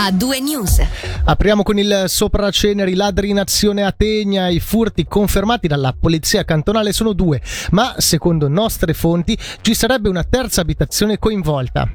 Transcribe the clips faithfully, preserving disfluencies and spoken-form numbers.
a due news. Apriamo con il sopraceneri, ladri in azione a Tegna. I furti confermati dalla polizia cantonale sono due, ma secondo nostre fonti ci sarebbe una terza abitazione coinvolta.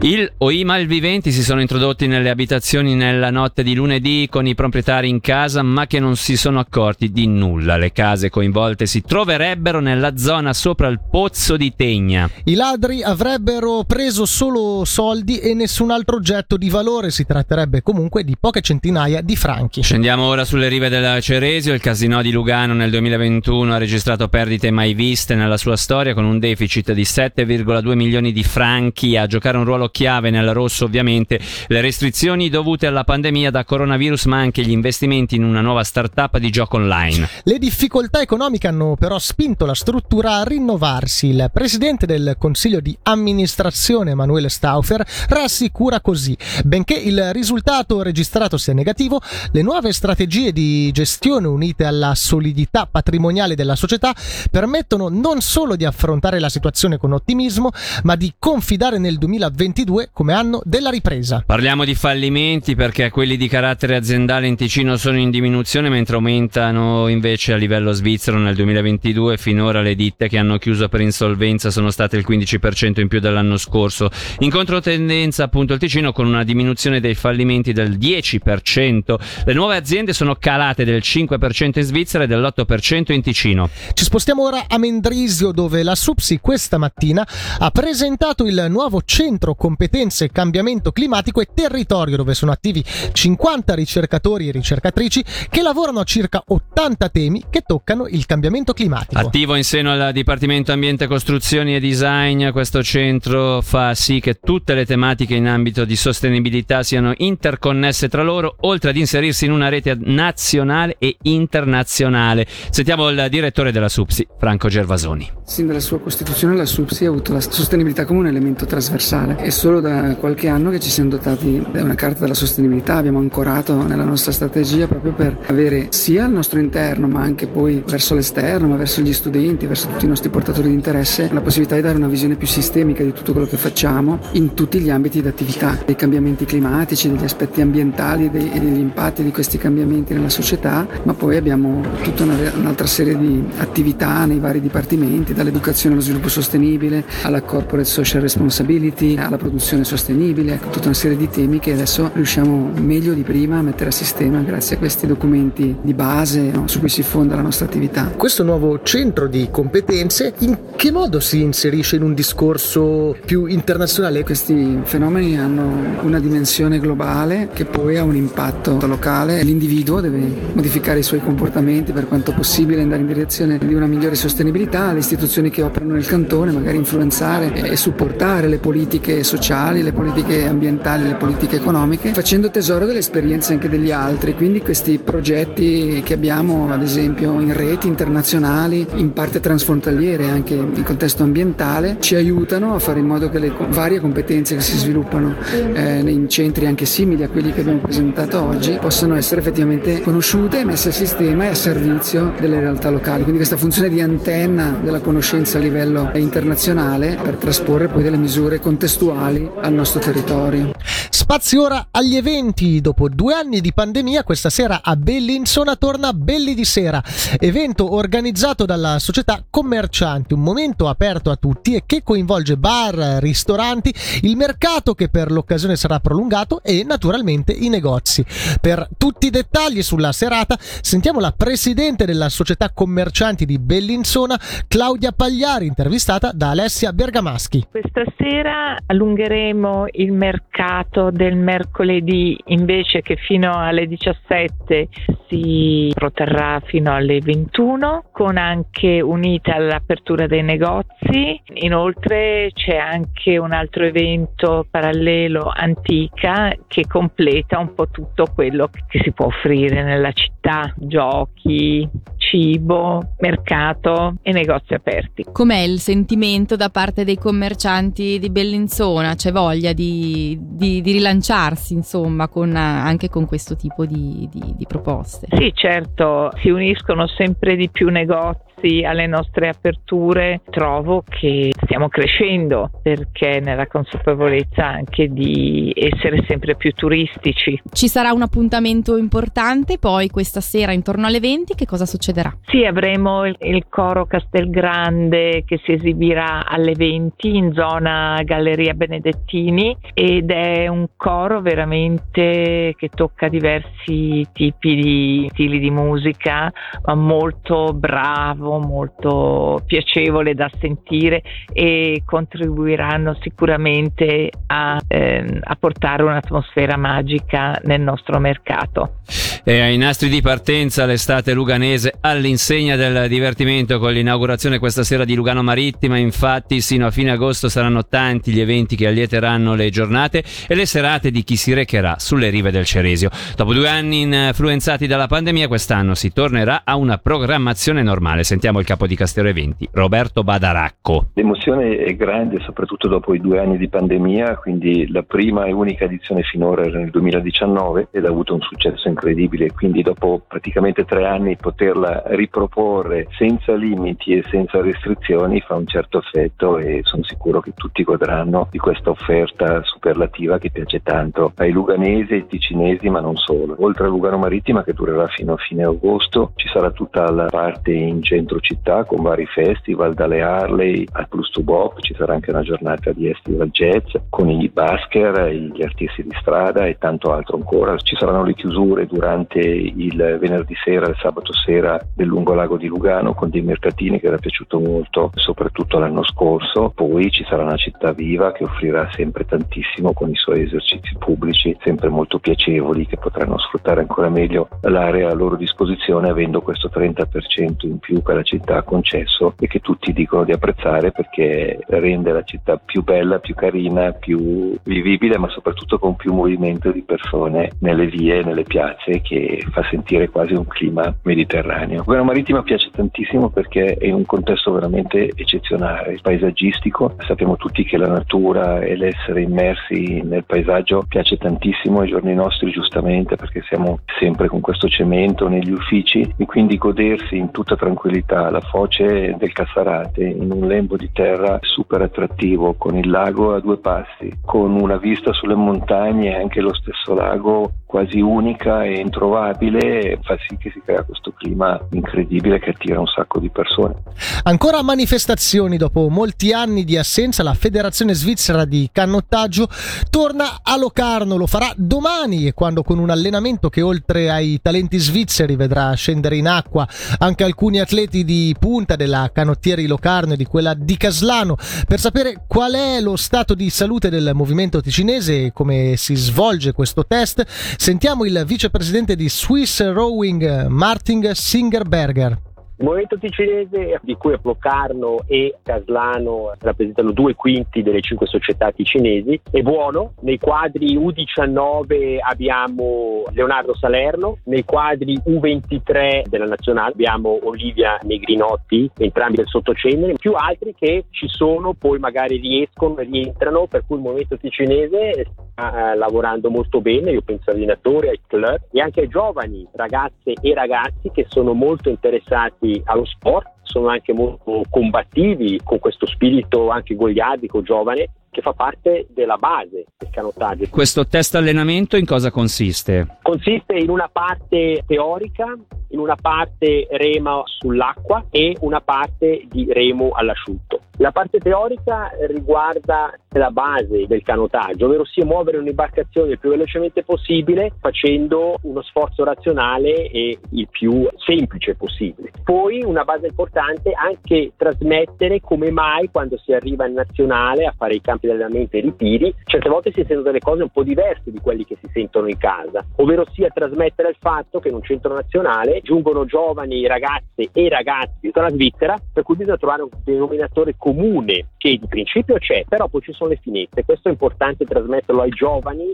Il o i malviventi si sono introdotti nelle abitazioni nella notte di lunedì con i proprietari in casa, ma che non si sono accorti di nulla. Le case coinvolte si troverebbero nella zona sopra il pozzo di Tegna. I ladri avrebbero preso solo soldi e nessun altro oggetto di valore. Si tratterebbe comunque di poche centinaia di franchi. Scendiamo ora sulle rive del Ceresio. Il casinò di Lugano nel duemilaventuno ha registrato perdite mai viste nella sua storia, con un deficit di sette virgola due milioni di franchi. A giocare un ruolo chiave nel rosso ovviamente le restrizioni dovute alla pandemia da coronavirus, ma anche gli investimenti in una nuova startup di gioco online. Le difficoltà economiche hanno però spinto la struttura a rinnovarsi. Il presidente del consiglio di amministrazione Emanuele Staufer rassicura così: benché il risultato registrato sia negativo, le nuove strategie di gestione unite alla solidità patrimoniale della società permettono non solo di affrontare la situazione con ottimismo, ma di confidare nel duemilaventidue come anno della ripresa. Parliamo di fallimenti, perché quelli di carattere aziendale in Ticino sono in diminuzione, mentre aumentano invece a livello svizzero nel duemilaventidue. Finora le ditte che hanno chiuso per insolvenza sono state il quindici per cento in più dell'anno scorso. In controtendenza appunto il Ticino, con una diminuzione dei fallimenti del dieci per cento. Le nuove aziende sono calate del cinque per cento in Svizzera e dell'otto per cento in Ticino. Ci spostiamo ora a Mendrisio, dove la SUPSI questa mattina ha presentato il nuovo centro competenze cambiamento climatico e territorio, dove sono attivi cinquanta ricercatori e ricercatrici che lavorano a circa ottanta temi che toccano il cambiamento climatico. Attivo in seno al Dipartimento Ambiente, Costruzioni e Design, questo centro fa sì che tutte le tematiche in ambito di sostenibilità siano interconnesse tra loro, oltre ad inserirsi in una rete nazionale e internazionale. Sentiamo il direttore della SUPSI, Franco Gervasoni. Sin dalla sua costituzione la SUPSI ha avuto la sostenibilità come un elemento trasversale. È solo da qualche anno che ci siamo dotati di una carta della sostenibilità, abbiamo ancorato nella nostra strategia proprio per avere sia al nostro interno, ma anche poi verso l'esterno, ma verso gli studenti, verso tutti i nostri portatori di interesse, la possibilità di dare una visione più sistemica di tutto quello che facciamo in tutti gli ambiti di attività, dei cambiamenti climatici, degli aspetti ambientali dei, e degli impatti di questi cambiamenti nella società, ma poi abbiamo tutta una, un'altra serie di attività nei vari dipartimenti, dall'educazione allo sviluppo sostenibile, alla corporate social responsibility, alla produzione sostenibile, tutta una serie di temi che adesso riusciamo meglio di prima a mettere a sistema grazie a questi documenti di base, no, su cui si fonda la nostra attività. Questo nuovo centro di competenze in che modo si inserisce in un discorso più internazionale? Questi fenomeni hanno una dimensione globale che poi ha un impatto locale. L'individuo deve modificare i suoi comportamenti per quanto possibile, andare in direzione di una migliore sostenibilità, le istituzioni che operano nel cantone magari influenzare e supportare le politiche sociali, le politiche ambientali, le politiche economiche, facendo tesoro delle esperienze anche degli altri. Quindi questi progetti che abbiamo ad esempio in reti internazionali, in parte transfrontaliere anche in contesto ambientale, ci aiutano a fare in modo che le varie competenze che si sviluppano eh, in centri anche simili a quelli che abbiamo presentato oggi possano essere effettivamente conosciute, messe a sistema e a servizio delle realtà locali. Quindi questa funzione di antenna della conoscenza a livello internazionale per trasporre poi delle misure contestuali al nostro territorio. Spazi ora agli eventi. Dopo due anni di pandemia, questa sera a Bellinzona torna Belli di Sera, evento organizzato dalla società Commercianti, un momento aperto a tutti e che coinvolge bar, ristoranti, il mercato che per l'occasione sarà prolungato e naturalmente i negozi. Per tutti i dettagli sulla serata sentiamo la presidente della società Commercianti di Bellinzona, Claudia Pagliari, intervistata da Alessia Bergamaschi. Questa sera allungheremo il mercato del mercoledì, invece che fino alle diciassette si proterrà fino alle ventuno, con anche unita all'apertura dei negozi. Inoltre c'è anche un altro evento parallelo, Antica, che completa un po' tutto quello che si può offrire nella città: giochi, cibo, mercato e negozi aperti. Com'è il sentimento da parte dei commercianti di Bellinzona? C'è voglia di, di, di rilanciarsi, insomma, con, anche con questo tipo di, di, di proposte? Sì, certo, si uniscono sempre di più negozi riferirsi alle nostre aperture, trovo che stiamo crescendo, perché nella consapevolezza anche di essere sempre più turistici. Ci sarà un appuntamento importante poi questa sera intorno alle venti, che cosa succederà? Sì, avremo il, il coro Castel Grande che si esibirà alle venti in zona Galleria Benedettini, ed è un coro veramente che tocca diversi tipi di stili di musica, ma molto bravo, molto piacevole da sentire, e contribuiranno sicuramente a, eh, a portare un'atmosfera magica nel nostro mercato. E ai nastri di partenza l'estate luganese all'insegna del divertimento, con l'inaugurazione questa sera di Lugano Marittima. Infatti sino a fine agosto saranno tanti gli eventi che allieteranno le giornate e le serate di chi si recherà sulle rive del Ceresio. Dopo due anni influenzati dalla pandemia, quest'anno si tornerà a una programmazione normale. Sentiamo il capo di Castello Eventi, Roberto Badaracco. L'emozione è grande, soprattutto dopo i due anni di pandemia, quindi la prima e unica edizione finora era nel duemiladiciannove ed ha avuto un successo incredibile. Quindi dopo praticamente tre anni poterla riproporre senza limiti e senza restrizioni fa un certo effetto, e sono sicuro che tutti godranno di questa offerta superlativa che piace tanto ai luganesi, ai ticinesi, ma non solo. Oltre a Lugano Marittima, che durerà fino a fine agosto, ci sarà tutta la parte in centro città con vari festival, dalle Harley al Plus to Bop. Ci sarà anche una giornata di Festival Jazz con i basker, gli artisti di strada e tanto altro ancora. Ci saranno le chiusure durante il venerdì sera e il sabato sera del lungolago di Lugano, con dei mercatini che era piaciuto molto soprattutto l'anno scorso. Poi ci sarà una città viva che offrirà sempre tantissimo con i suoi esercizi pubblici sempre molto piacevoli, che potranno sfruttare ancora meglio l'area a loro disposizione, avendo questo trenta per cento in più che la città ha concesso e che tutti dicono di apprezzare, perché rende la città più bella, più carina, più vivibile, ma soprattutto con più movimento di persone nelle vie e nelle piazze, che che fa sentire quasi un clima mediterraneo. Lugano Marittima piace tantissimo perché è in un contesto veramente eccezionale, paesaggistico. Sappiamo tutti che la natura e l'essere immersi nel paesaggio piace tantissimo ai giorni nostri, giustamente, perché siamo sempre con questo cemento negli uffici, e quindi godersi in tutta tranquillità la foce del Cassarate in un lembo di terra super attrattivo, con il lago a due passi, con una vista sulle montagne e anche lo stesso lago quasi unica e entro Probabile, fa sì che si crea questo clima incredibile che attira un sacco di persone. Ancora manifestazioni. Dopo molti anni di assenza, la Federazione Svizzera di Canottaggio torna a Locarno. Lo farà domani, e quando con un allenamento che oltre ai talenti svizzeri vedrà scendere in acqua anche alcuni atleti di punta della Canottieri Locarno e di quella di Caslano, per sapere qual è lo stato di salute del movimento ticinese e come si svolge questo test, sentiamo il vicepresidente di Swiss Rowing, Martin Singerberger. Il movimento ticinese, di cui a Locarno e Caslano rappresentano due quinti delle cinque società ticinesi, è buono. Nei quadri U diciannove abbiamo Leonardo Salerno, nei quadri U ventitré della nazionale abbiamo Olivia Negrinotti, entrambi del sottocenere, più altri che ci sono, poi magari riescono e rientrano, per cui il movimento ticinese sta lavorando molto bene. Io penso agli allenatori, ai club e anche ai giovani, ragazze e ragazzi, che sono molto interessati allo sport, sono anche molto combattivi con questo spirito anche goliardico giovane che fa parte della base del canottaggio. Questo test allenamento in cosa consiste? Consiste in una parte teorica, in una parte rema sull'acqua e una parte di remo all'asciutto. La parte teorica riguarda la base del canottaggio, ovvero sia muovere un'imbarcazione il più velocemente possibile facendo uno sforzo razionale e il più semplice possibile. Poi una base importante anche trasmettere come mai, quando si arriva in nazionale a fare i campi di allenamento e i ritiri, certe volte si sentono delle cose un po' diverse di quelli che si sentono in casa, ovvero sia trasmettere il fatto che in un centro nazionale giungono giovani, ragazze e ragazzi dalla Svizzera, per cui bisogna trovare un denominatore comune che di principio c'è, però poi ci sono sono le finezze, questo è importante trasmetterlo ai giovani.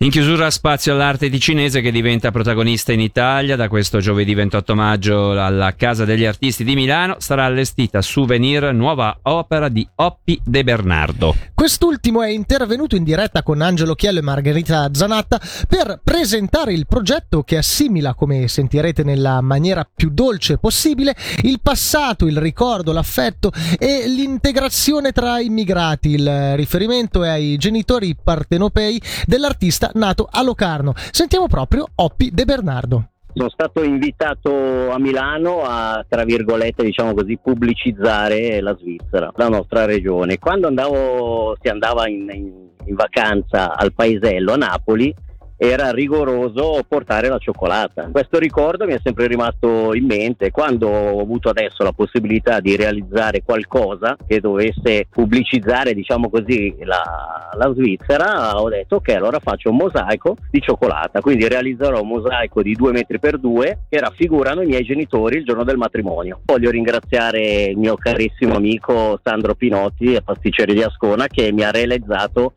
In chiusura spazio all'arte ticinese che diventa protagonista in Italia. Da questo giovedì ventotto maggio alla Casa degli Artisti di Milano sarà allestita Souvenir, nuova opera di Oppi De Bernardo. Quest'ultimo è intervenuto in diretta con Angelo Chiello e Margherita Zanatta per presentare il progetto che assimila, come sentirete nella maniera più dolce possibile, il passato, il ricordo, l'affetto e l'integrazione tra immigrati. Il riferimento è ai genitori partenopei dell'artista nato a Locarno. Sentiamo proprio Oppi De Bernardo. Sono stato invitato a Milano a, tra virgolette, diciamo così, pubblicizzare la Svizzera, la nostra regione. Quando andavo, si andava in, in, in vacanza al paesello a Napoli, era rigoroso portare la cioccolata. Questo ricordo mi è sempre rimasto in mente. Quando ho avuto adesso la possibilità di realizzare qualcosa che dovesse pubblicizzare, diciamo così, la, la Svizzera, ho detto ok, allora faccio un mosaico di cioccolata, quindi realizzerò un mosaico di due metri per due che raffigurano i miei genitori il giorno del matrimonio. Voglio ringraziare il mio carissimo amico Sandro Pinotti, pasticcere di Ascona, che mi ha realizzato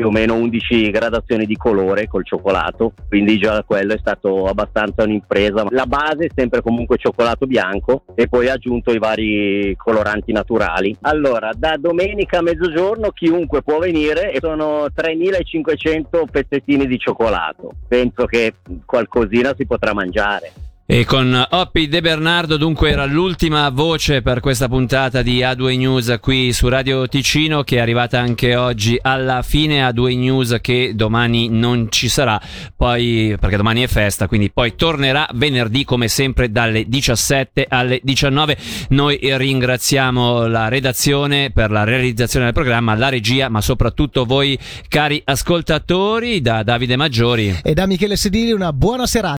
più o meno undici gradazioni di colore col cioccolato, quindi già quello è stato abbastanza un'impresa. La base è sempre comunque cioccolato bianco e poi ho aggiunto i vari coloranti naturali. Allora, da domenica a mezzogiorno chiunque può venire, e sono tremilacinquecento pezzettini di cioccolato, penso che qualcosina si potrà mangiare. E con Oppi De Bernardo dunque era l'ultima voce per questa puntata di A due News qui su Radio Ticino, che è arrivata anche oggi alla fine. A due News che domani non ci sarà, poi perché domani è festa, quindi poi tornerà venerdì come sempre dalle diciassette alle diciannove. Noi ringraziamo la redazione per la realizzazione del programma, la regia, ma soprattutto voi cari ascoltatori. Da Davide Maggiori e da Michele Sedili una buona serata.